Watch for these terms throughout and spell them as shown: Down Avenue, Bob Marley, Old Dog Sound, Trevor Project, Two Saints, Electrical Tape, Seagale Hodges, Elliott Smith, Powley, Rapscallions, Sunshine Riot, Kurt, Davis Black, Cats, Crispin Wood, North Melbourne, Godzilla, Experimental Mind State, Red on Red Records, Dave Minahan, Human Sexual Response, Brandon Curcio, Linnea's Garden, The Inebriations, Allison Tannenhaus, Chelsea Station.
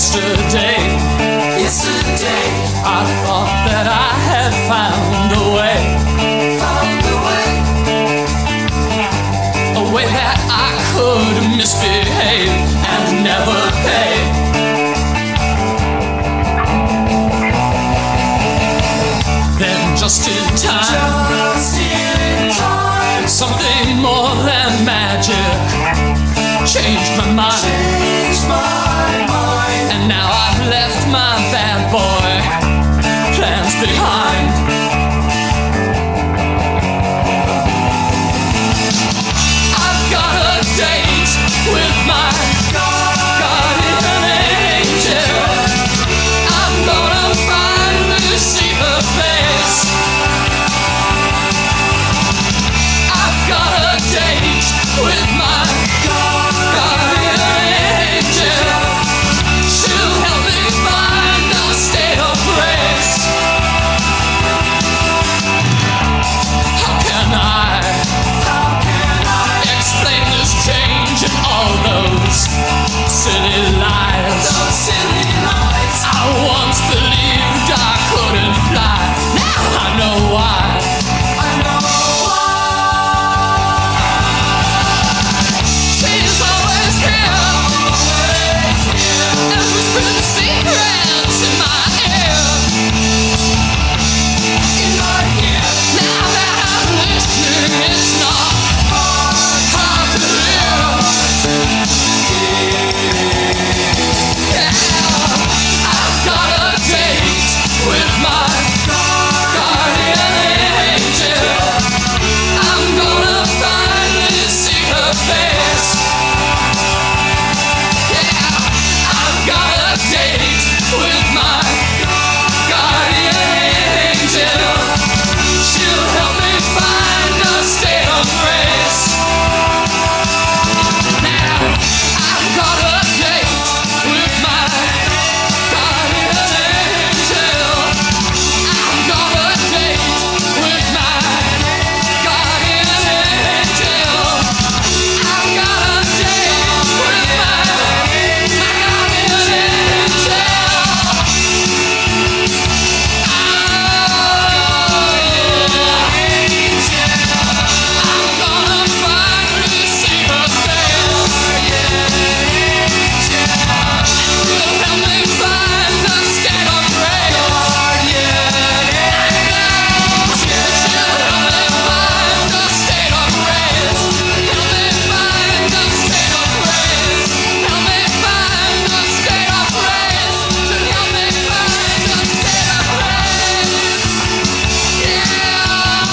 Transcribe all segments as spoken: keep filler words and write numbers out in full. Yesterday, yesterday, I thought that I had found a way, found a way, a way that I could misbehave and never pay. Then just in time, just in time, something more than magic changed my mind, changed my mind. And now I've left my bad boy plans behind. I've got a date with my guardian angel. I'm gonna finally see her face. I've got a date with my guardian angel. Silly lies. Those silly lies. I once believed I couldn't fly. Now I know why. I know why. She's always here, always here, and whispering secrets in my ear. In my ear. Now that I'm listening, it's not hard, hard to hear. I've got a date with my guardian angel. I'm gonna finally see her face. Yeah, I've got a date with my guardian angel. She'll help me find a state of grace.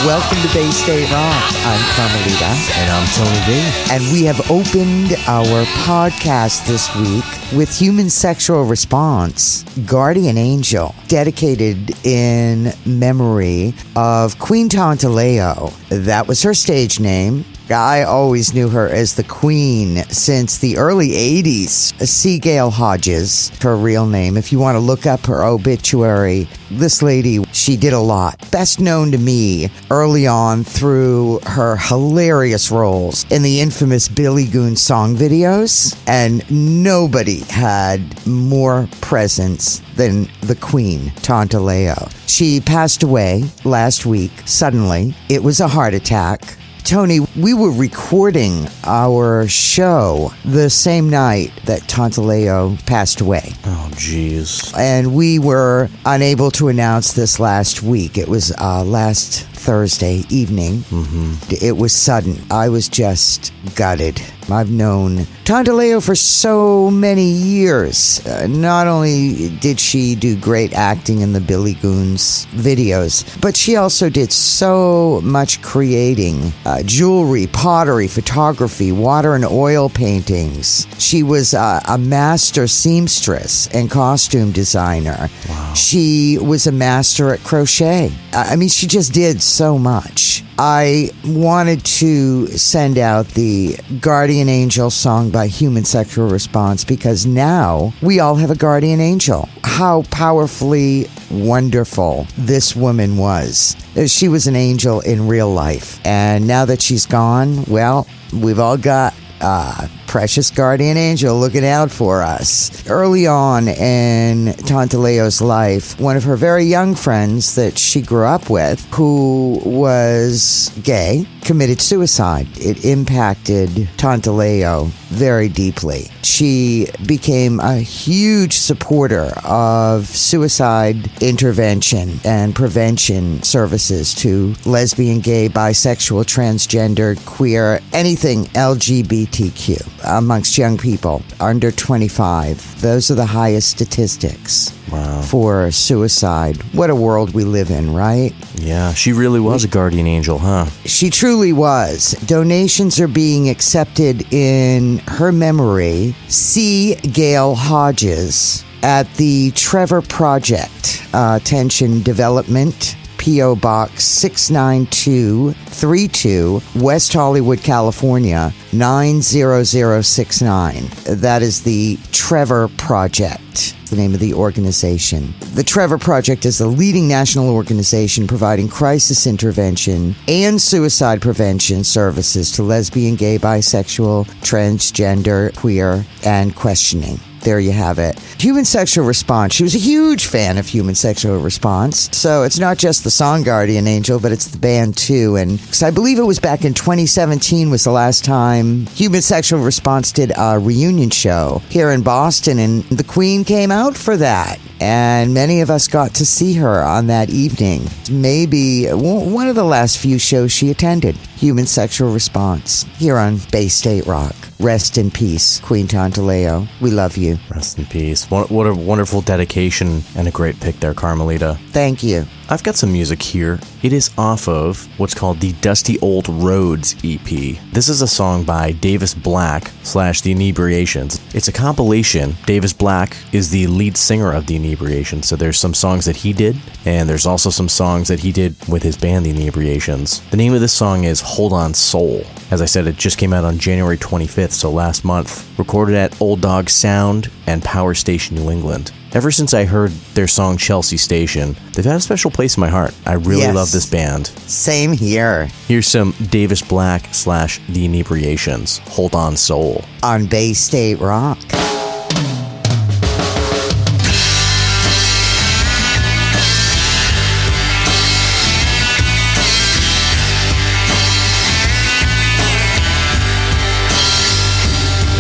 Welcome to Bay State Rock. I'm Carmelita. And I'm Tony B. And we have opened our podcast this week with Human Sexual Response, Guardian Angel, dedicated in memory of Queen Tondaleyo. That was her stage name. I always knew her as the Queen since the early eighties. Seagale Hodges, her real name. If you want to look up her obituary, this lady, she did a lot. Best known to me early on through her hilarious roles in the infamous Billy Goon song videos. And nobody had more presence than the Queen, Tondaleyo. She passed away last week, suddenly. It was a heart attack. Tony, we were recording our show the same night that Tondaleyo passed away. Oh, jeez. And we were unable to announce this last week. It was uh, last Thursday evening. Mm-hmm. It was sudden. I was just gutted. I've known Tondaleyo for so many years. Uh, not only did she do great acting in the Billy Goon's videos, but she also did so much creating. Uh, jewelry, pottery, photography, water and oil paintings. She was uh, a master seamstress and costume designer. Wow. She was a master at crochet. I mean, she just did so much. I wanted to send out the Guardian Angel song by Human Sexual Response because now we all have a guardian angel. How powerfully wonderful this woman was. She was an angel in real life. And now that she's gone, well, we've all got uh, precious guardian angel looking out for us. Early on in Tondaleyo's life, one of her very young friends that she grew up with, who was gay, committed suicide. It impacted Tondaleyo very deeply. She became a huge supporter of suicide intervention and prevention services to lesbian, gay, bisexual, transgender, queer, anything L G B T Q amongst young people under twenty-five. Those are the highest statistics. Wow. For suicide. What a world we live in, right? Yeah, she really was a guardian angel, huh? She truly was. Donations are being accepted in her memory. Seagale Hodges at the Trevor Project, uh, Attention Development, P O Box six nine two three two, West Hollywood, California, nine zero zero six nine. That is the Trevor Project, the name of the organization. The Trevor Project is the leading national organization providing crisis intervention and suicide prevention services to lesbian, gay, bisexual, transgender, queer, and questioning. There you have it. Human Sexual Response. She was a huge fan of Human Sexual Response. So it's not just the song Guardian Angel, but it's the band too. And because I believe it was back in twenty seventeen was the last time Human Sexual Response did a reunion show here in Boston. And the Queen came out for that. And many of us got to see her on that evening. Maybe one of the last few shows she attended. Human Sexual Response here on Bay State Rock. Rest in peace, Queen Tondaleyo. We love you. Rest in peace. What, what a wonderful dedication and a great pick there, Carmelita. Thank you. I've got some music here. It is off of what's called the Dusty Old Roads E P. This is a song by Davis Black slash The Inebriations. It's a compilation. Davis Black is the lead singer of The Inebriations, so there's some songs that he did, and there's also some songs that he did with his band, The Inebriations. The name of this song is Hold On Soul. As I said, it just came out on January twenty-fifth, so last month. Recorded at Old Dog Sound and Power Station, New England. Ever since I heard their song Chelsea Station, they've had a special place in my heart. I really yes. love this band. Same here. Here's some Davis Black slash The Inebriations, Hold On Soul. On Bay State Rock.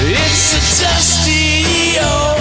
It's a dusty old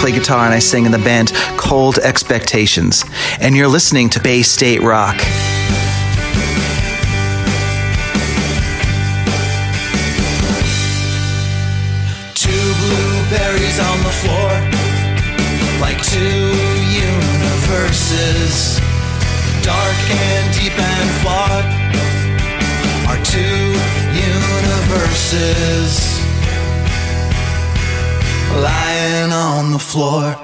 Play guitar and I sing in the band Cold Expectations, and you're listening to Bay State Rock. Two blueberries on the floor, like two universes, dark and deep and flawed, are two universes. Lying on the floor.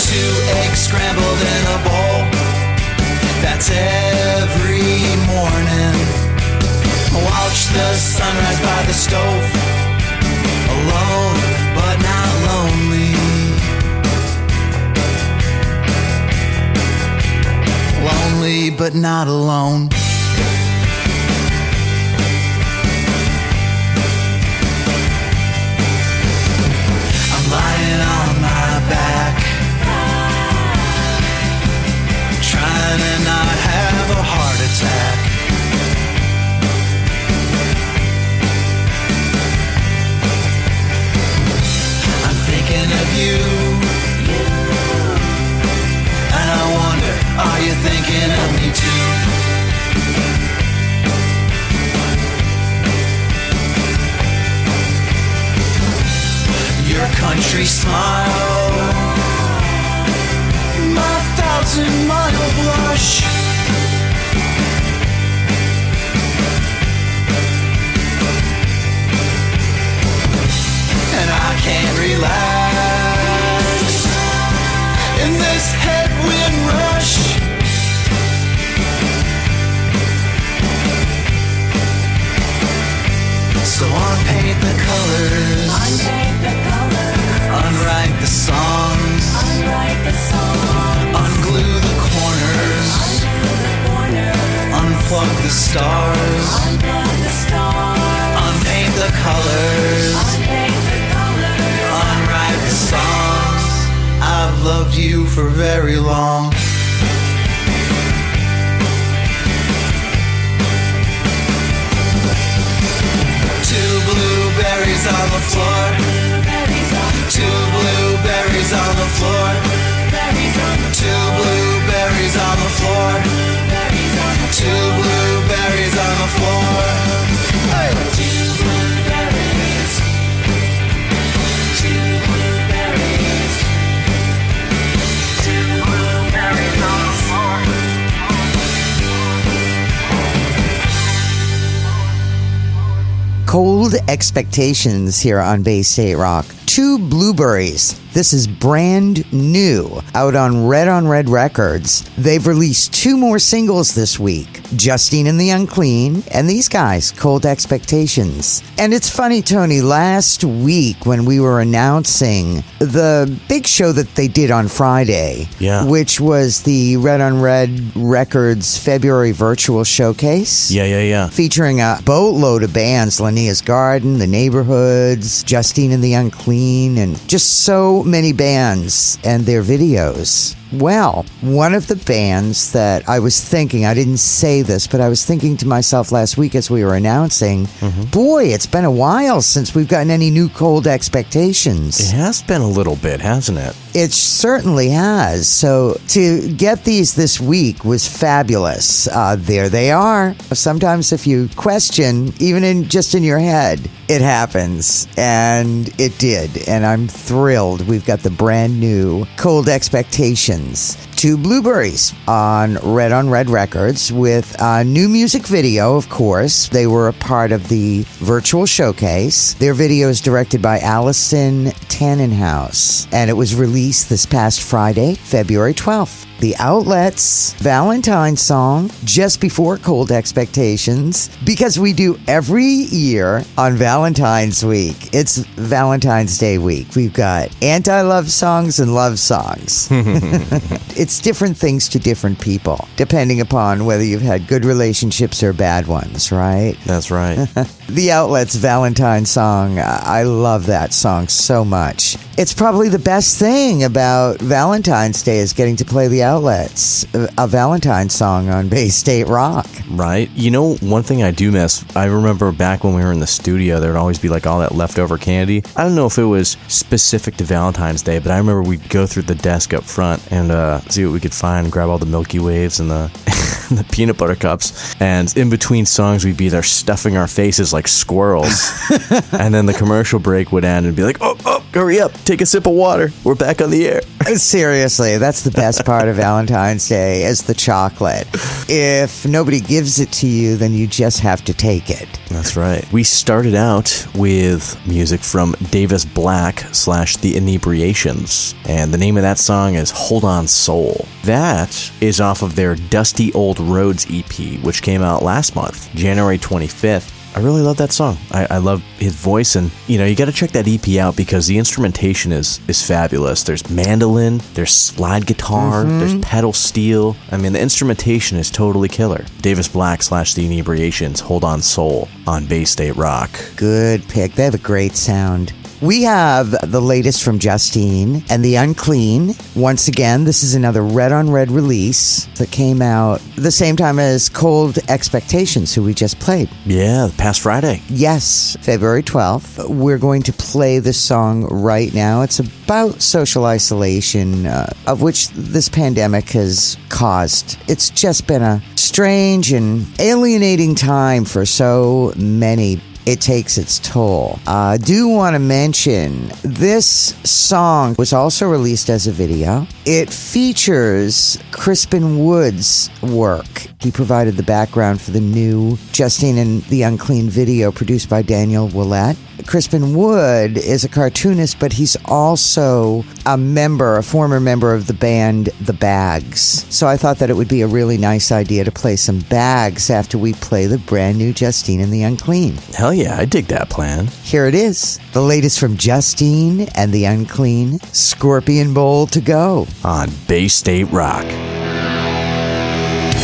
Two eggs scrambled in a bowl. That's every morning. Watch the sunrise by the stove. Alone, but not lonely. Lonely, but not alone. Lying on my back, trying to not have a heart attack. I'm thinking of you, and I wonder, are you thinking of me too? Your country smile, my thousand mile blush. And I can't relax in this headwind rush. So unpaint the colors, unpaint the colors. Unwrite the songs, unwrite the songs. Unglue the corners, unglue the corners. Unplug the stars, unplug the stars. Unpaint the colors, unpaint the colors. Unwrite the songs. I've loved you for very long. Two blueberries on the floor. Two blueberries on the floor. Two blueberries on the floor. Two blueberries on the floor. Hey! Two blueberries. Two blueberries. Two blueberries on the floor. Cold Expectations here on Bay State Rock. Two Blueberries. This is brand new, out on Red on Red Records. They've released two more singles this week, Justine and the Unclean, and these guys, Cold Expectations. And it's funny, Tony, last week when we were announcing the big show that they did on Friday, yeah. which was the Red on Red Records February Virtual Showcase. Yeah, yeah, yeah. Featuring a boatload of bands, Linnea's Garden, The Neighborhoods, Justine and the Unclean, and just so many bands and their videos. Well, one of the bands that I was thinking, I didn't say this, but I was thinking to myself last week as we were announcing, mm-hmm. boy, it's been a while since we've gotten any new Cold Expectations. It has been a little bit, hasn't it? It certainly has. So to get these this week was fabulous. Uh, there they are. Sometimes if you question, even in just in your head, it happens. And it did. And I'm thrilled. We've got the brand new Cold Expectations. Two Blueberries on Red on Red Records with a new music video, of course. They were a part of the virtual showcase. Their video is directed by Allison Tannenhaus, and it was released this past Friday, February twelfth. The Outlets, Valentine's Song, just before Cold Expectations, because we do every year on Valentine's Week. It's Valentine's Day week. We've got anti-love songs and love songs. It's different things to different people, depending upon whether you've had good relationships or bad ones, right? That's right. The Outlets' Valentine's Song, I love that song so much. It's probably the best thing about Valentine's Day is getting to play The Outlets, a Valentine's song on Bay State Rock. Right. You know, one thing I do miss, I remember back when we were in the studio, there would always be like all that leftover candy. I don't know if it was specific to Valentine's Day, but I remember we'd go through the desk up front and uh, see what we could find, grab all the Milky Waves and the, and the peanut butter cups. And in between songs, we'd be there stuffing our faces like squirrels. And then the commercial break would end and be like, oh, oh, hurry up, take a sip of water. We're back on the air. Seriously, that's the best part of Valentine's Day is the chocolate. If nobody gives it to you, then you just have to take it. That's right. We started out with music from Davis Black slash The Inebriations, and the name of that song is Hold On Soul. That is off of their Dusty Old Roads E P, which came out last month, January twenty-fifth. I really love that song. I, I love his voice, and you know, you got to check that E P out because the instrumentation is is fabulous. There's mandolin, there's slide guitar, mm-hmm. there's pedal steel. I mean, the instrumentation is totally killer. Davis Black slash The Inebriations, Hold On Soul on Bay State Rock. Good pick. They have a great sound. We have the latest from Justine and the Unclean. Once again, this is another Red on Red release that came out the same time as Cold Expectations, who we just played. Yeah, past Friday. Yes, February twelfth. We're going to play this song right now. It's about social isolation, uh, of which this pandemic has caused. It's just been a strange and alienating time for so many. It takes its toll. I uh, do want to mention this song was also released as a video. It features Crispin Wood's work. He provided the background for the new Justine and the Unclean video produced by Daniel Willette. Crispin Wood is a cartoonist, but he's also a member, a former member of the band The Bags. So I thought that it would be a really nice idea to play some Bags after we play the brand new Justine and the Unclean. Hell yeah, I dig that plan. Here it is. The latest from Justine and the Unclean, Scorpion Bowl to go. On Bay State Rock. This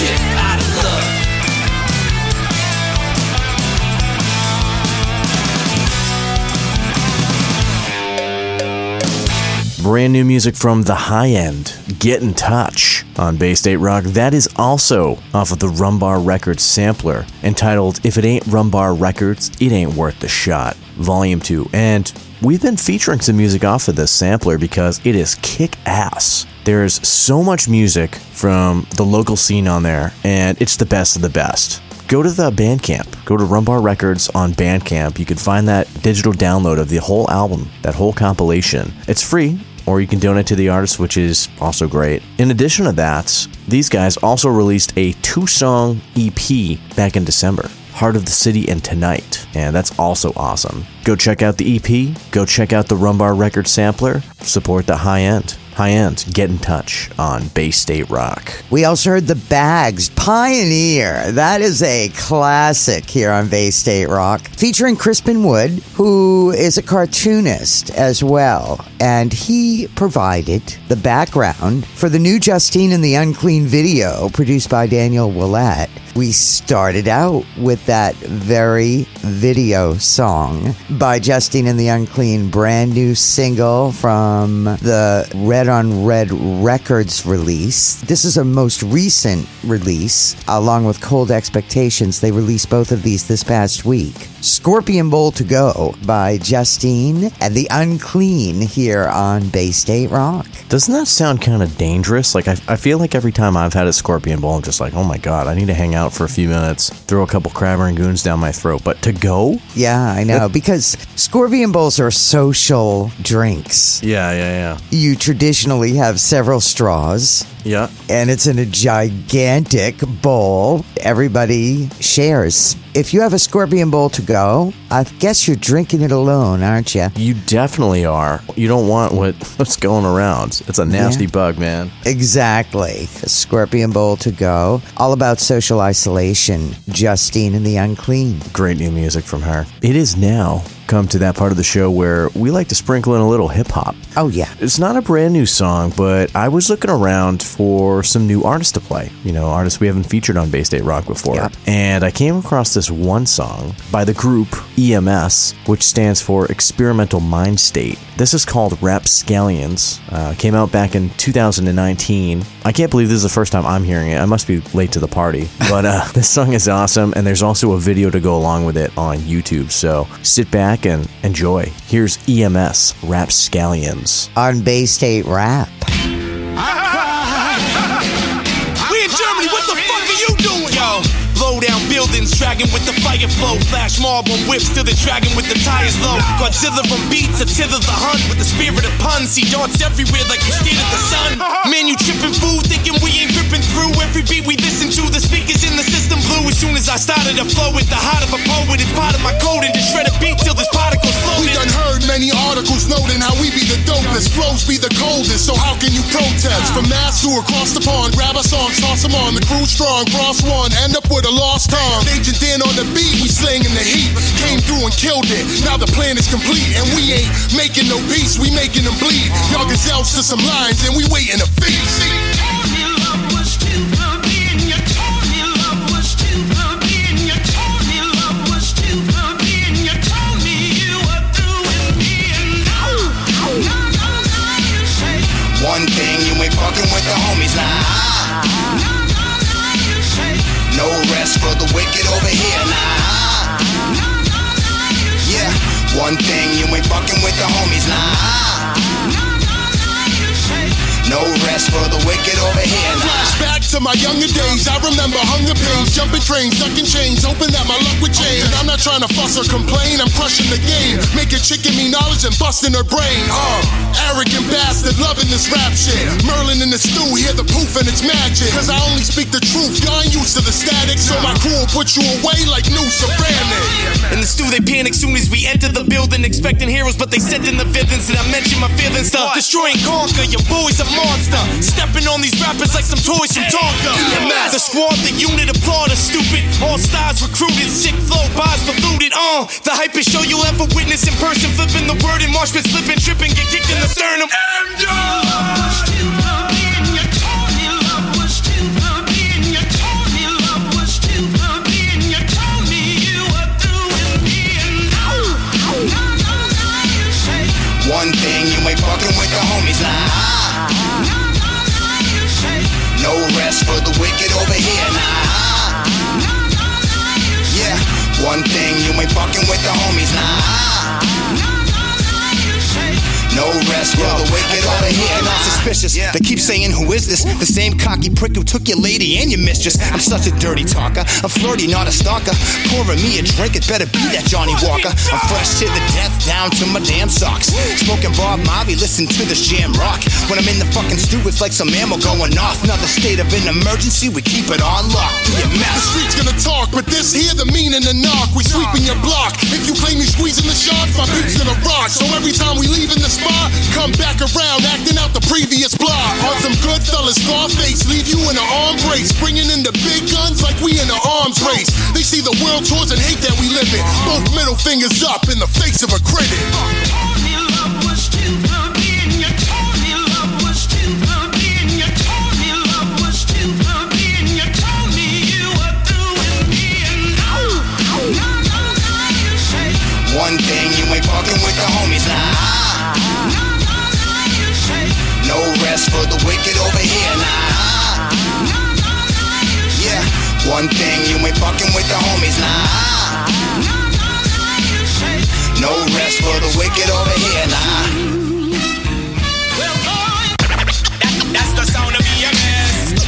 shit out of love. Brand new music from The High End, Get in Touch, on Bay State Rock. That is also off of the Rumbar Records sampler, entitled If It Ain't Rumbar Records, It Ain't Worth the Shot, Volume two. And we've been featuring some music off of this sampler because it is kick-ass. There's so much music from the local scene on there, and it's the best of the best. Go to the Bandcamp. Go to Rumbar Records on Bandcamp. You can find that digital download of the whole album, that whole compilation. It's free. Or you can donate to the artist, which is also great. In addition to that, these guys also released a two-song E P back in December, Heart of the City and Tonight, and that's also awesome. Go check out the E P, go check out the Rumbar Record sampler, support the High End. High End, Get in Touch on Bay State Rock. We also heard The Bags, Pioneer. That is a classic here on Bay State Rock, featuring Crispin Wood, who is a cartoonist as well. And he provided the background for the new Justine and the Unclean video produced by Daniel Willette. We started out with that very video song by Justine and the Unclean, brand new single from the Red on Red Records release. This is a most recent release, along with Cold Expectations. They released both of these this past week. Scorpion Bowl to Go by Justine and the Unclean here on Bay State Rock. Doesn't that sound kind of dangerous? Like, I, I feel like every time I've had a Scorpion Bowl, I'm just like, oh my God, I need to hang out for a few minutes, throw a couple crabber and goons down my throat. But to go? Yeah, I know. Because Scorpion Bowls are social drinks. Yeah, yeah, yeah. You traditionally have several straws. Yeah. And it's in a gigantic bowl. Everybody shares. If you have a Scorpion Bowl to go, I guess you're drinking it alone, aren't you? You definitely are. You don't want what, what's going around. It's a nasty yeah. bug, man. Exactly. A Scorpion Bowl to go. All about social isolation. Justine and the Unclean. Great new music from her. It is now come to that part of the show where we like to sprinkle in a little hip-hop. Oh, yeah. It's not a brand new song, but I was looking around for some new artists to play. You know, artists we haven't featured on Bay State Rock before. Yep. And I came across this one song by the group E M S, which stands for Experimental Mind State. This is called Rapscallions. Uh, came out back in two thousand nineteen. I can't believe this is the first time I'm hearing it. I must be late to the party. But uh, this song is awesome, and there's also a video to go along with it on YouTube. So sit back and enjoy. Here's E M S, Rapscallions, on Bay State Rap. We in Germany, what the fuck are you doing? Yo, blow down buildings, dragon with the fire flow, flash marble whips to the dragon with the tires low. Godzilla from beats, a tither the hunt with the spirit of puns. He darts everywhere like you stared at the sun. Man, you tripping fool, thinking we ain't ripping through every beat we listen to. The speakers in the system blew as soon as I started to flow with the heart of a poet. It's part of my code and just shred a beat till this particle's floating. We done heard many articles noting how we be the dopest, flows be the coldest, so how can you protest? From Mass to across the pond, grab our songs, toss them on. The crew strong, cross one, end up with a lost tongue. Agent in on the beat, we slinging the heat. Came through and killed it, now the plan is complete. And we ain't making no peace, we making them bleed. Y'all gazelles to some lines and we waiting to feast. One thing, you ain't fucking with the homies, nah. No rest for the wicked over here, nah. Yeah, one thing, you ain't fucking with the homies, nah. No rest for the wicked over here, nah. Flashback to my younger days, I remember hunger pains, jumping trains, ducking chains, hoping that my luck would change. I'm not trying to fuss or complain, I'm crushing the game, making chicken me knowledge and busting her brain, uh. Arrogant bastard loving this rap shit. Merlin in the stew, hear the proof and it's magic. Cause I only speak the truth, y'all ain't used to the static. So my crew will put you away like new ceramic. In the stew they panic soon as we enter the building, expecting heroes but they sent in the villains. And I mention my feelings to destroy and conquer. Your boy's a monster, stepping on these rappers like some toys from Tonka. The squad, the unit applaud us stupid. All stars recruited, sick flow, bars polluted. uh, The hypest show you'll ever witness in person. Flipping the word and marshman slipping, tripping, get kicked in the sternum. And you're still in your tone, you love was still in your tone. wicked over here, nah. Yeah, one thing, you ain't fucking with the homies, nah. No rest, yo, the wicked out of here. Not suspicious, yeah. They keep saying, who is this? The same cocky prick who took your lady and your mistress. I'm such a dirty talker, a flirty, not a stalker. Pouring me a drink, it better be that Johnny Walker. I'm fresh to the death, down to my damn socks. Smoking Bob Marley, listen to this jam rock. When I'm in the fucking stew, it's like some ammo going off. Another state of an emergency, we keep it on lock. The street's gonna talk, but this here the meaning to knock. We sweeping your block. If you claim you squeezing the sharks, my beats gonna rock. So every time we leave in the spot, come back around, acting out the previous block. On some good fellas, Scarface, leave you in an arm brace. Bringing in the big guns like we in an arms race. They see the world tours and hate that we live in. Both middle fingers up in the face of a critic. One thing, you ain't fucking with the homies, nah. No rest for the wicked over here, nah. Yeah, one thing, you ain't fucking with the homies, nah. No rest for the wicked over here, nah. That's the sound of E M S.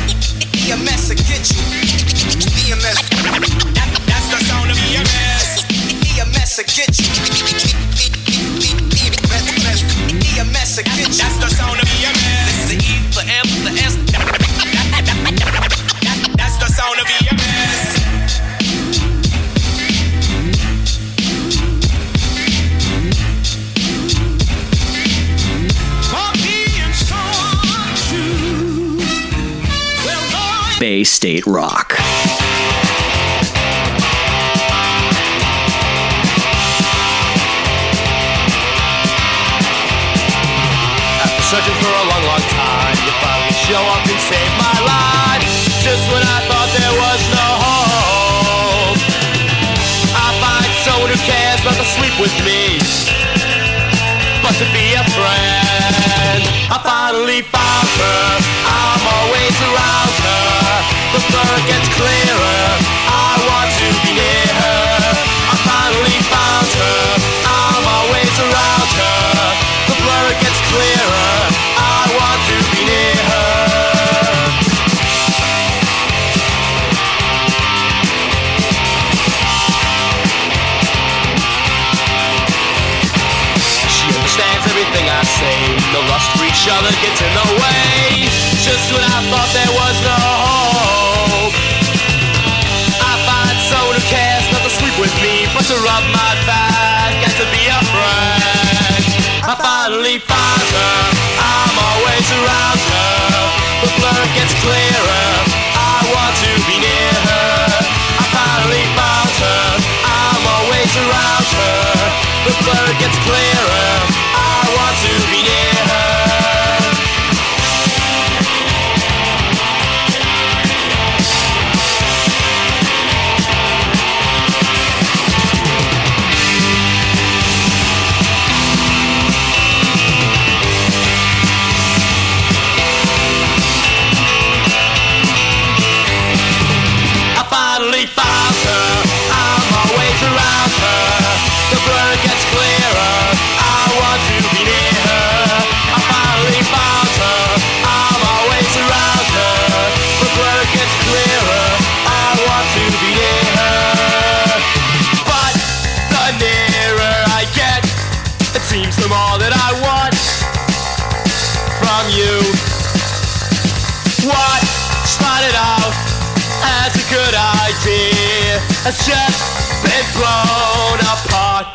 E M S will get you. E M S. That's the sound of E M S. E M S will get you. E M S will get you. That's the sound of E M S. That's the sound of E M S. Bay State Rock. After searching for a long, long time, you finally show up and save my life. Just when I thought there was no hope, I find someone who cares not to sleep with me, but to be a friend. I finally found her, I'm always around her. The blur gets clearer, I want to be near her. I finally found her, I'm always around her. The blur gets clearer, I want to be near her. I say the lust for each other gets in the way. Just when I thought there was no hope, I find someone who cares not to sleep with me, but to rub my back and to be a friend. I finally find her, I'm always around her. The blur gets clearer, I want to be near her. I finally found her, I'm always around her. The blur gets clearer, I want to be near her. I finally found her, I'm always around her. The blur gets clearer, I want to be near her. I finally found her, I'm always around her. The blur gets clearer, I want to be near her. But the nearer I get, it seems the more that I want from you. What started out as a good idea has just been blown apart.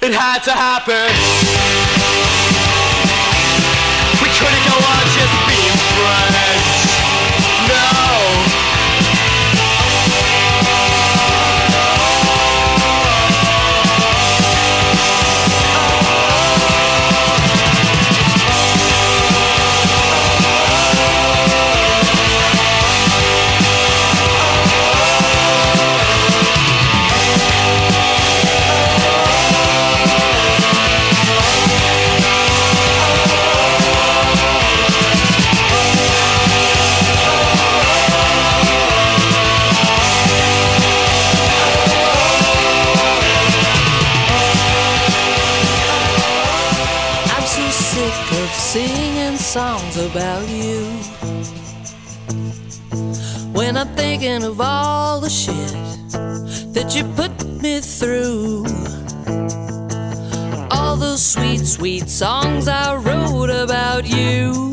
It had to happen. We couldn't go on just being friends. No. When I'm thinking of all the shit that you put me through, all those sweet, sweet songs I wrote about you,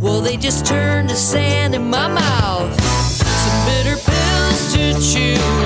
well, they just turn to sand in my mouth, some bitter pills to chew.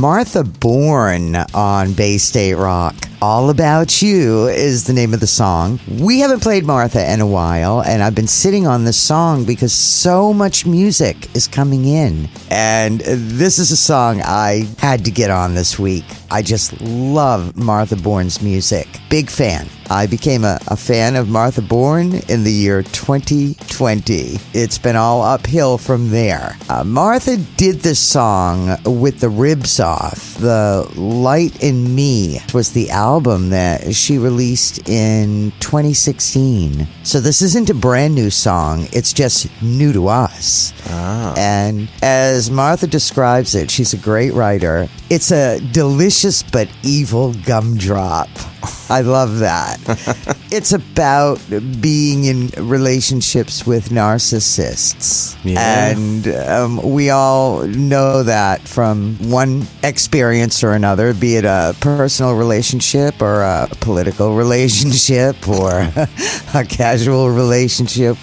Martha Bourne on Bay State Rock. All About You is the name of the song. We haven't played Martha in a while, and I've been sitting on this song because so much music is coming in. And this is a song I had to get on this week. I just love Martha Bourne's music. Big fan. I became a, a fan of Martha Bourne in the year twenty twenty. It's been all uphill from there. Uh, Martha did this song with the ribs off. The Light in Me was the album that she released in twenty sixteen. So this isn't a brand new song. It's just new to us. Oh. And as Martha describes it, she's a great writer. It's a delicious but evil gumdrop. I love that. It's about being in relationships with narcissists. Yeah. And um, we all know that from one experience or another, be it a personal relationship or a political relationship or a casual relationship.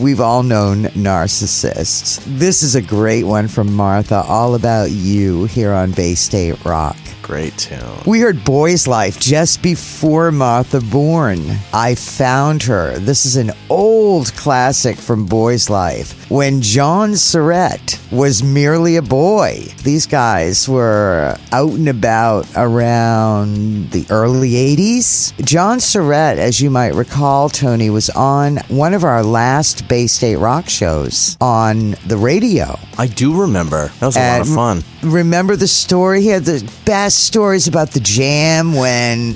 We've all known narcissists. This is a great one from Martha, All About You, here on Bay State Rock. Great tune. We heard Boy's Life just before Martha Bourne. I Found Her. This is an old classic from Boy's Life. when John Surratt was merely a boy. These guys were out and about around the early eighties. John Surratt, as you might recall, Tony, was on one of our last Bay State rock shows on the radio. I do remember. That was a and lot of fun. Remember the story? He had the best stories about the Jam when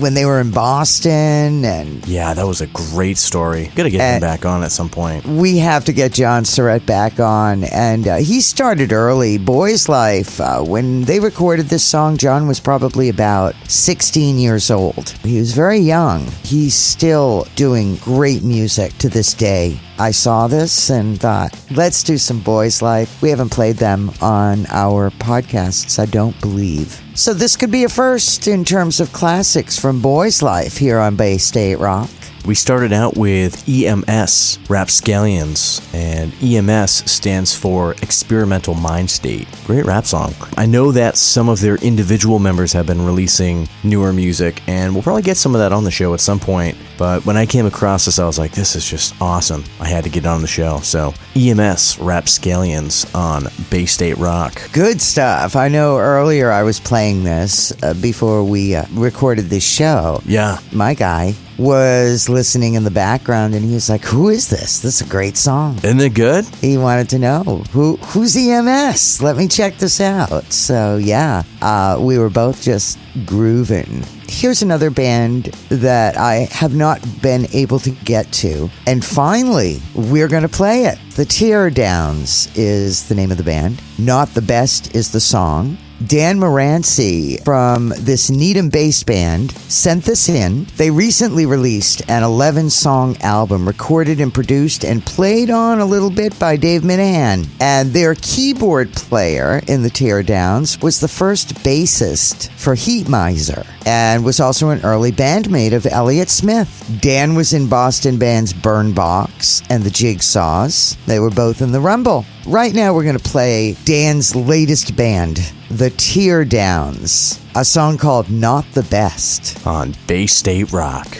when they were in Boston. And yeah, that was a great story. Gotta get him back on at some point. We have to get John Surratt back on. And uh, he started early. Boys Life, uh, when they recorded this song, John was probably about sixteen years old. He was very young. He's still doing great music to this day. I saw this and thought, let's do some Boys Life. We haven't played them on our podcasts, I don't believe. So this could be a first in terms of classics from Boys Life here on Bay State Rock. We started out with E M S, Rapscallions, and E M S stands for Experimental Mind State. Great rap song. I know that some of their individual members have been releasing newer music, and we'll probably get some of that on the show at some point, but when I came across this, I was like, this is just awesome. I had to get on the show. So E M S, Rapscallions on Bay State Rock. Good stuff. I know earlier I was playing this uh, before we uh, recorded this show. Yeah. My guy was listening in the background, and he was like, who is this? This is a great song. Isn't it good? He wanted to know, who who's E M S? Let me check this out. So, yeah, uh, we were both just grooving. Here's another band that I have not been able to get to. And finally, we're going to play it. The Tear Downs is the name of the band. Not the Best is the song. Dan Moranci from this Needham-based band sent this in. They recently released an eleven-song album recorded and produced and played on a little bit by Dave Minahan. And their keyboard player in the Tear Downs was the first bassist for Heat Miser and was also an early bandmate of Elliott Smith. Dan was in Boston bands Burn Box and the Jigsaws. They were both in the Rumble. Right now we're going to play Dan's latest band, The Tear Downs, a song called Not the Best on Bay State Rock.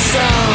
Guitar!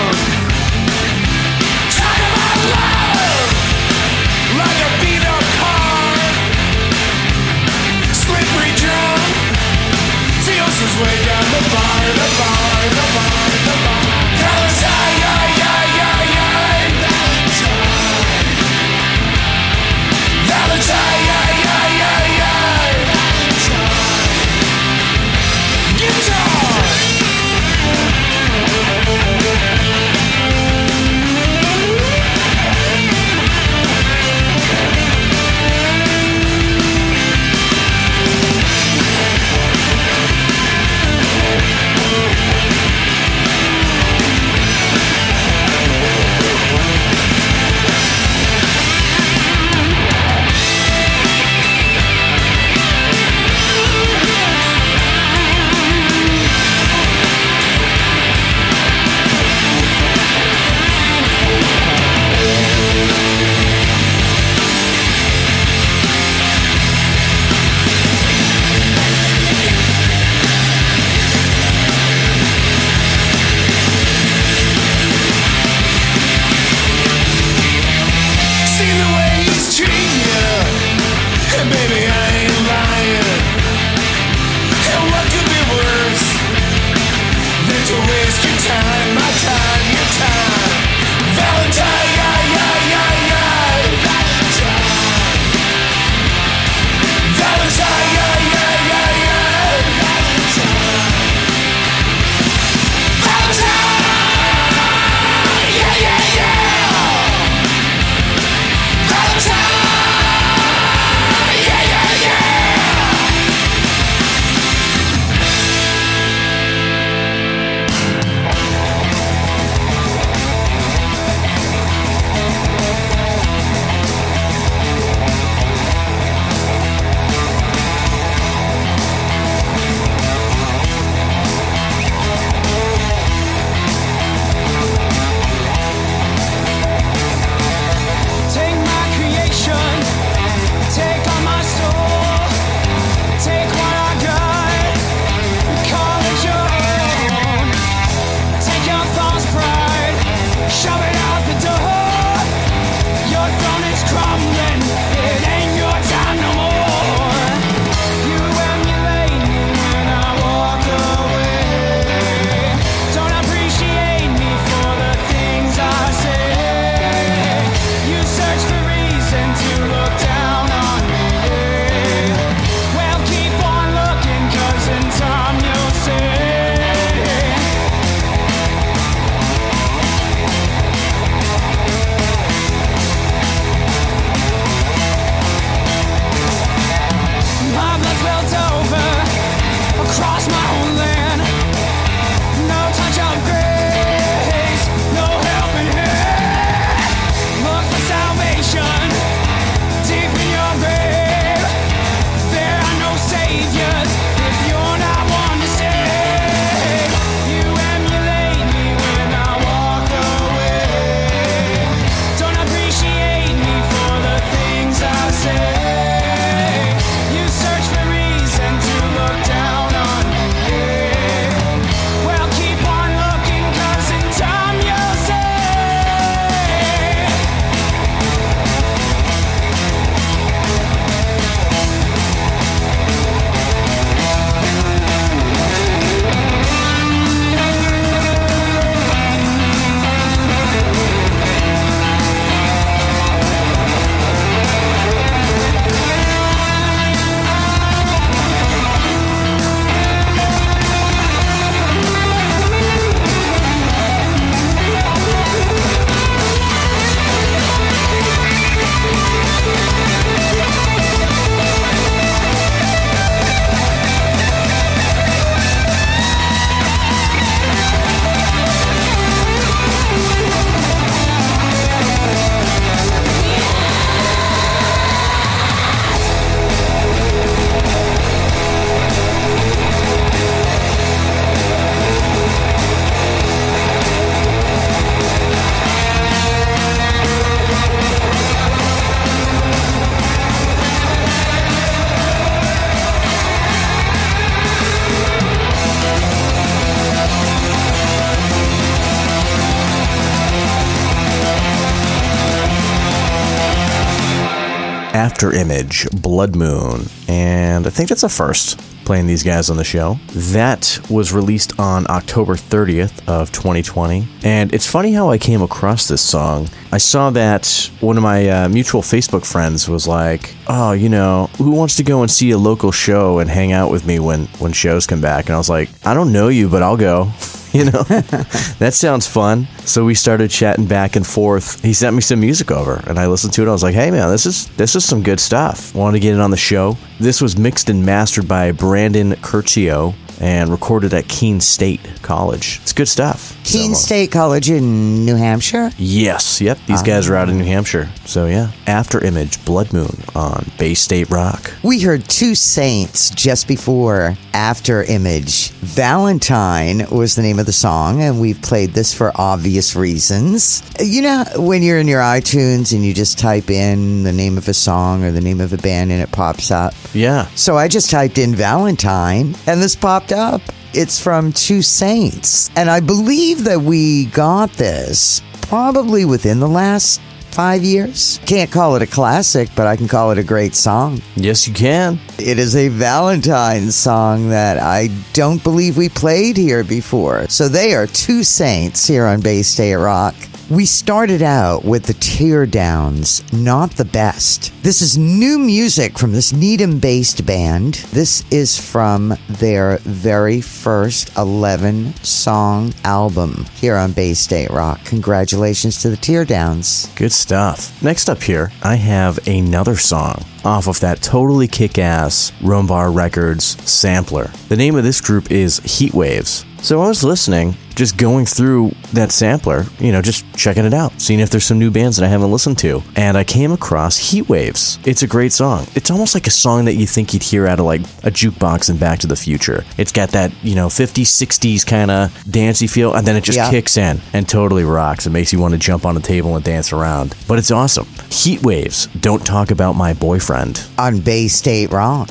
After Image, Blood Moon, and I think that's a first, playing these guys on the show. That was released on October thirtieth of twenty twenty, and it's funny how I came across this song. I saw that one of my uh, mutual Facebook friends was like, oh, you know, who wants to go and see a local show and hang out with me when, when shows come back? And I was like, I don't know you, but I'll go. You know, that sounds fun. So we started chatting back and forth. He sent me some music over, and I listened to it. I was like, hey, man, this is this is some good stuff. Wanted to get it on the show. This was mixed and mastered by Brandon Curcio and recorded at Keene State College. It's good stuff. Keene so, State College in New Hampshire? Yes. Yep. These um, guys are out in New Hampshire. So, yeah. After Image, Blood Moon on Bay State Rock. We heard Two Saints just before After Image. Valentine was the name of the song, and we've played this for obvious reasons. You know, when you're in your iTunes and you just type in the name of a song or the name of a band and it pops up? Yeah. So I just typed in Valentine, and this popped up. It's from Two Saints. And I believe that we got this probably within the last five years. Can't call it a classic, but I can call it a great song. Yes, you can. It is a Valentine song that I don't believe we played here before. So they are Two Saints here on Bay State Rock. We started out with The Tear Downs, Not the Best. This is new music from this Needham-based band. This is from their very first eleven-song album here on Bay State Rock. Congratulations to The Tear Downs. Good stuff. Next up here, I have another song off of that totally kick-ass Rumbar Records sampler. The name of this group is Heatwaves. So I was listening, just going through that sampler, you know, just checking it out, seeing if there's some new bands that I haven't listened to. And I came across Heatwaves. It's a great song. It's almost like a song that you think you'd hear out of like a jukebox in Back to the Future. It's got that, you know, fifties, sixties kind of dancey feel, and then it just yeah. kicks in and totally rocks. It makes you want to jump on a table and dance around. But it's awesome. Heatwaves, Don't Talk About My Boyfriend. On Bay State Rock.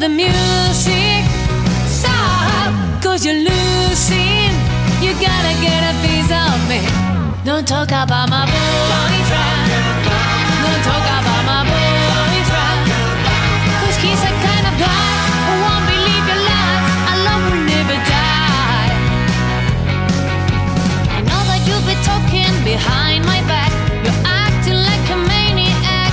The music, stop, cause you're losing. You gotta get a piece of me. Don't talk about my boyfriend. Don't talk about my boyfriend. Cause he's a kind of guy who won't believe your lies. Our love will never die. I know that you'll be talking behind my back. You're acting like a maniac,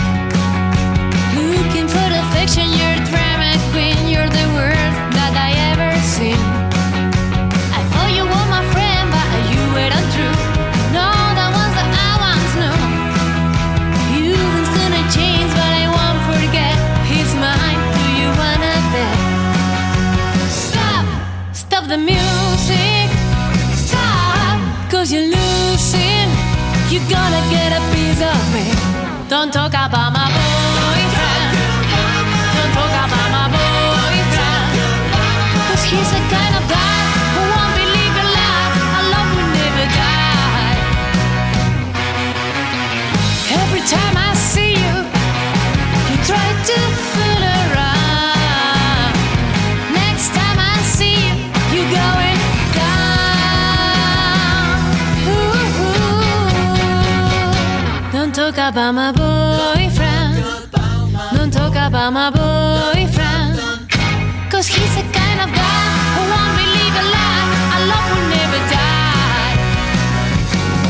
looking for the fiction. You're drama queen, you're the worst that I ever seen. I thought you were my friend, but you were untrue. No, that was the I once knew. You didn't stand a chance, but I won't forget. He's mine, do you wanna bet? Stop, stop the music. Stop, cause you're losing. You gotta get a piece of me. Don't talk about my boyfriend. Don't talk about my boyfriend. He's the kind of guy who won't believe a lie. Our love will never die. Every time I see you, you try to fool around. Next time I see you, you're going down. Ooh, ooh. Don't talk about my boyfriend. Don't talk about my boyfriend. Cause he's the kind of guy who won't believe a lie. Our love will never die.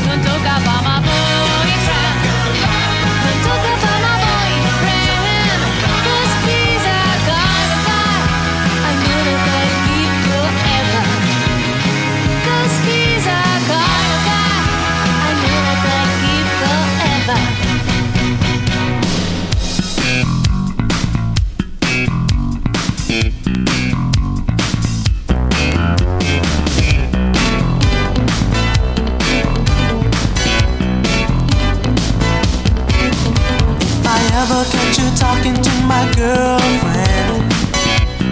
Don't talk about my boyfriend. Don't talk about my boyfriend. Cause he's a kind of guy I knew that I'd keep forever. Cause he's a kind of guy I knew that I'd keep forever. talking to my girlfriend.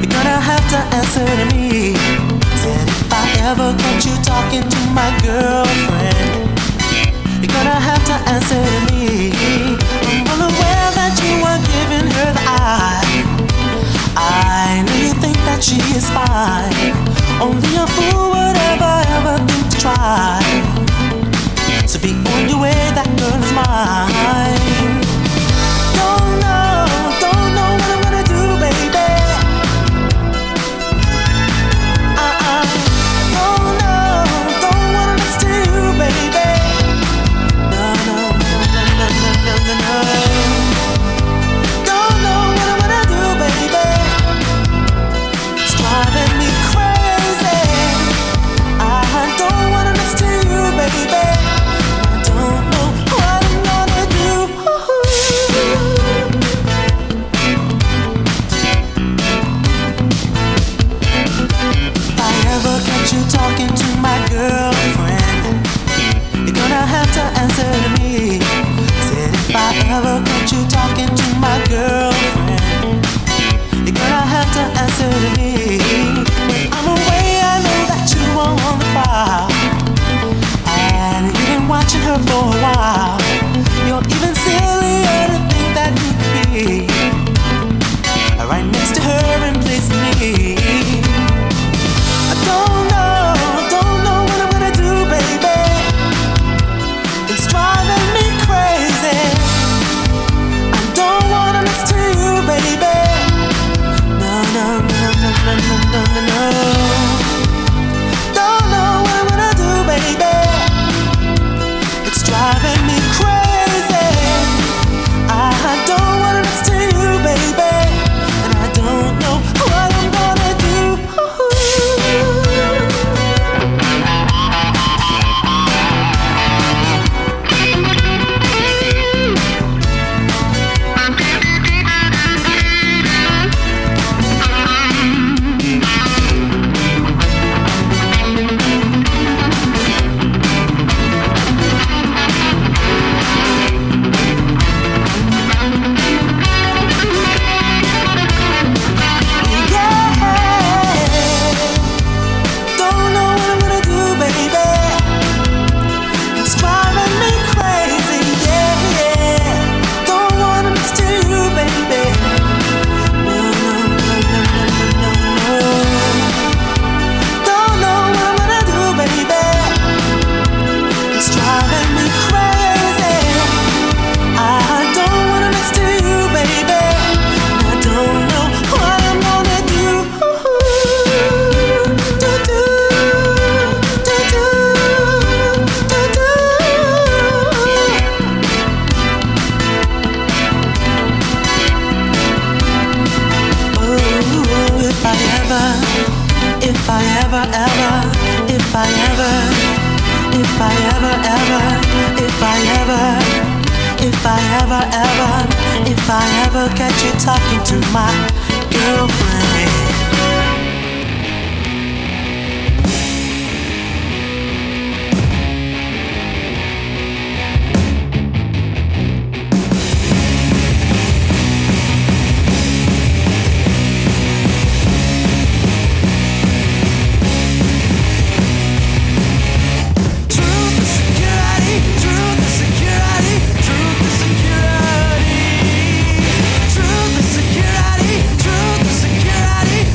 You're gonna have to answer to me. Said if I ever catch you talking to my girlfriend, you're gonna have to answer to me. I'm well aware that you are giving her the eye. I really think that she is fine. Only a fool would ever, ever think to try. So be on your way, that girl is mine. Don't know, don't know what I wanna do, baby. Uh-uh. Don't know, don't wanna mess to you, baby. No, no, no, no, no, no, no, no. Don't know what I wanna do, baby. It's driving me crazy. I don't wanna mess to you, baby. I don't know what I'm gonna do. If I ever catch you talking to my girlfriend, you're gonna have to answer to me. Said if I ever catch you talking to my girlfriend, you're gonna have to answer to me. When I'm away, I know that you won't wanna cry. And you've been watching her for a while. You're even sillier to think that you could be right next to her and place me. I don't know, don't know what I'm gonna do, baby. It's driving me crazy. I don't wanna miss to you, baby. No, no, no, no, no, no, no, no, no. Don't know what I'm gonna do, baby. It's driving me crazy. I don't wanna miss to you, baby. And I don't know what I'm gonna do. Truth is security,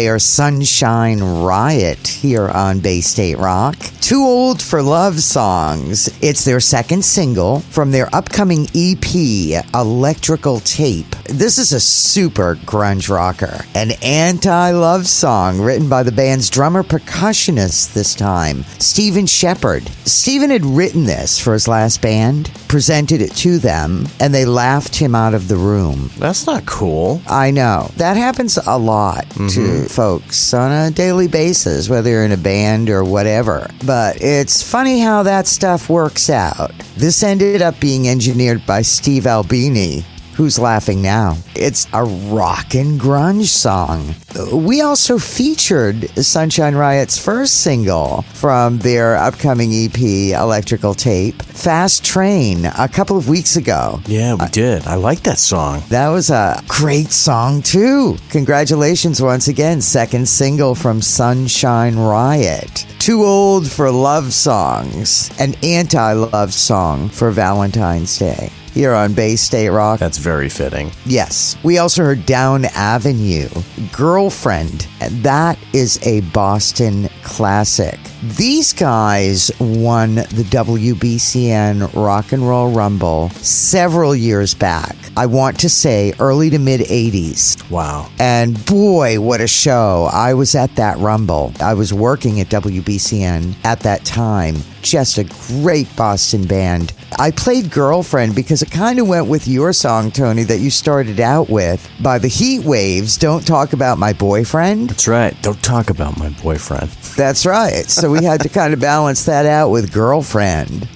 They are Sunshine Riot here on Bay State Rock. Too Old for Love Songs. It's their second single from their upcoming E P, Electrical Tape. This is a super grunge rocker. An anti-love song written by the band's drummer percussionist this time, Stephen Shepard. Stephen had written this for his last band, presented it to them, and they laughed him out of the room. That's not cool. I know. That happens a lot mm-hmm. to folks on a daily basis, whether you're in a band or whatever. But it's funny how that stuff works out. This ended up being engineered by Steve Albini, who's laughing now. It's a rock and grunge song. We also featured Sunshine Riot's first single from their upcoming E P, Electrical Tape, Fast Train, a couple of weeks ago. Yeah, we uh, did. I like that song. That was a great song, too. Congratulations once again. Second single from Sunshine Riot. Too Old for Love Songs, an anti-love song for Valentine's Day. Here on Bay State Rock. That's very fitting. Yes. We also heard Down Avenue, Girlfriend. That is a Boston classic. These guys won the W B C N Rock and Roll Rumble several years back. I want to say early to mid-eighties. Wow. And boy, what a show. I was at that Rumble. I was working at W B C N at that time. Just a great Boston band. I played Girlfriend because it kind of went with your song, Tony, that you started out with by the Heatwaves, Don't Talk About My Boyfriend. That's right. Don't Talk About My Boyfriend. That's right. So we had to kind of balance that out with Girlfriend.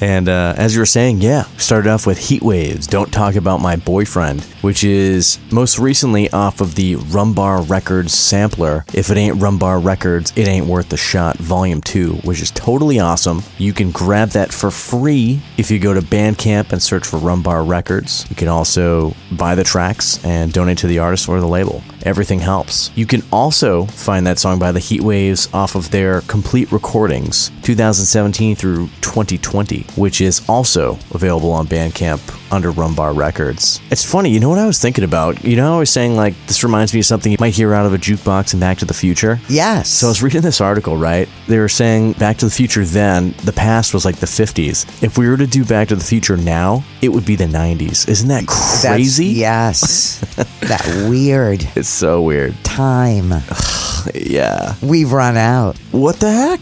And uh, as you were saying, yeah, started off with Heatwaves, Don't Talk About My Boyfriend, which is most recently off of the Rumbar Records sampler. If It Ain't Rumbar Records, It Ain't Worth the Shot, Volume two, which is totally awesome. You can grab that for free if you go to Bandcamp and search for Rumbar Records. You can also buy the tracks and donate to the artist or the label. Everything helps. You can also find that song by the Heatwaves off of their complete recordings, two thousand seventeen through twenty twenty, which is also available on Bandcamp under Rumbar Records. It's funny, you know what I was thinking about? You know, I was saying, like, this reminds me of something you might hear out of a jukebox in Back to the Future. Yes. So I was reading this article, right? They were saying Back to the Future then, the past was like the fifties. If we were to do Back to the Future now, it would be the nineties. Isn't that crazy? That's, yes. That weird. It's so weird. Time. Yeah. We've run out. What the heck?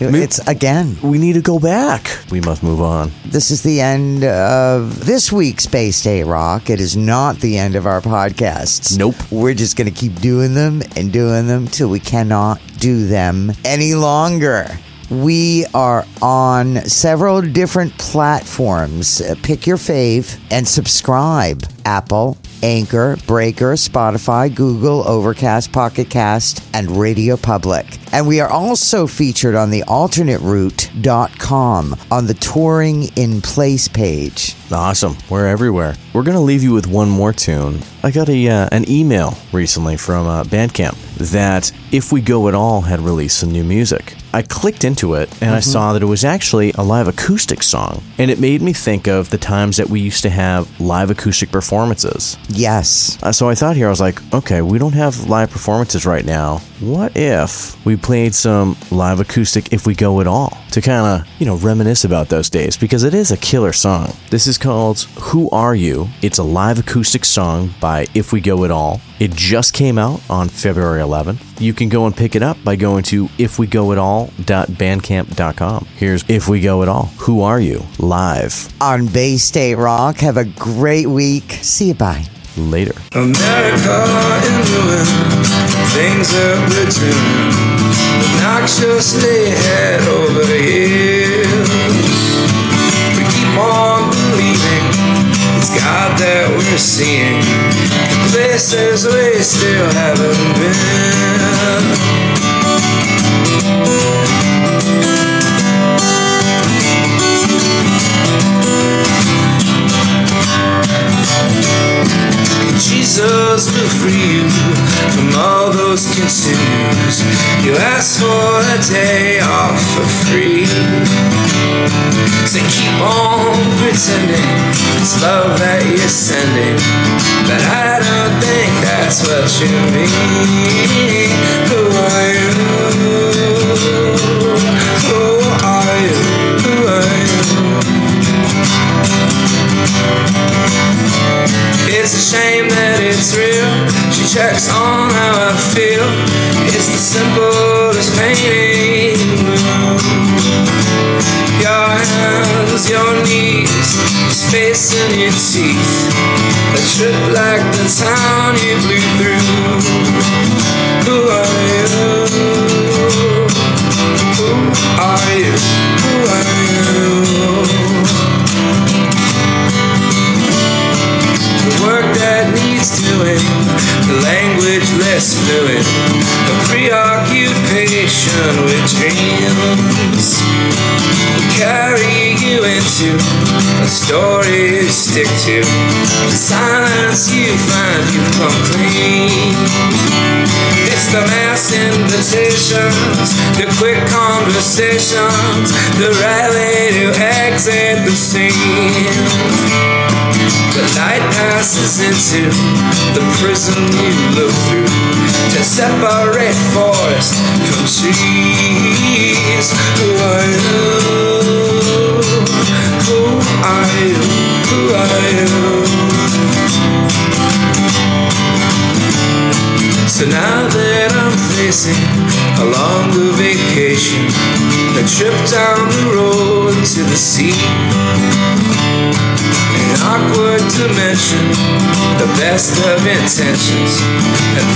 It's again. We need to go back. We must move on. This is the end of this week's Bay State Rock. It is not the end of our podcasts. Nope. We're just going to keep doing them and doing them till we cannot do them any longer. We are on several different platforms. Pick your fave and subscribe. Apple, Anchor, Breaker, Spotify, Google, Overcast, Pocket Cast, and Radio Public. And we are also featured on the alternate route dot com on the Touring in Place page. Awesome. We're everywhere. We're going to leave you with one more tune. I got a uh, an email recently from uh, Bandcamp that If We Go It All had released some new music. I clicked into it, and mm-hmm. I saw that it was actually a live acoustic song. And it made me think of the times that we used to have live acoustic performances. Yes. Uh, so I thought here, I was like, okay, we don't have live performances right now. What if we played some live acoustic If We Go It All to kind of, you know, reminisce about those days? Because it is a killer song. This is called Who Are You? It's a live acoustic song by If We Go It All. It just came out on February eleventh. You can go and pick it up by going to if we go it all dot bandcamp dot com. Here's If We Go It All. Who Are You? Live. On Bay State Rock. Have a great week. See you. Bye. Later. America in ruin. Things are written. Obnoxiously head over heels. We keep on believing it's God that we're seeing. Places we still haven't been. Jesus will free you from all those continues. You asked for a day off for free. So keep on pretending it's love that you're sending, but I don't think that's what you mean. Who are you? Who are you? Who are you? It's a shame that it's real. She checks on how I feel. It's the simplest painting. Your hands, your knees, space in your teeth, a trip like the town you blew through. Who are you? Who are you? Who are you? The work that needs doing, the language less fluid, the preoccupation with dreams carry you into a story you stick to, the silence you find you've come clean. It's the mass invitations, the quick conversations, the right way to exit the scene. The light passes into the prism you look through to separate forest from trees. Who are you? Who are you? Who are you? So now that I'm facing a longer vacation, a trip down the road to the sea, an awkward dimension, the best of intentions, and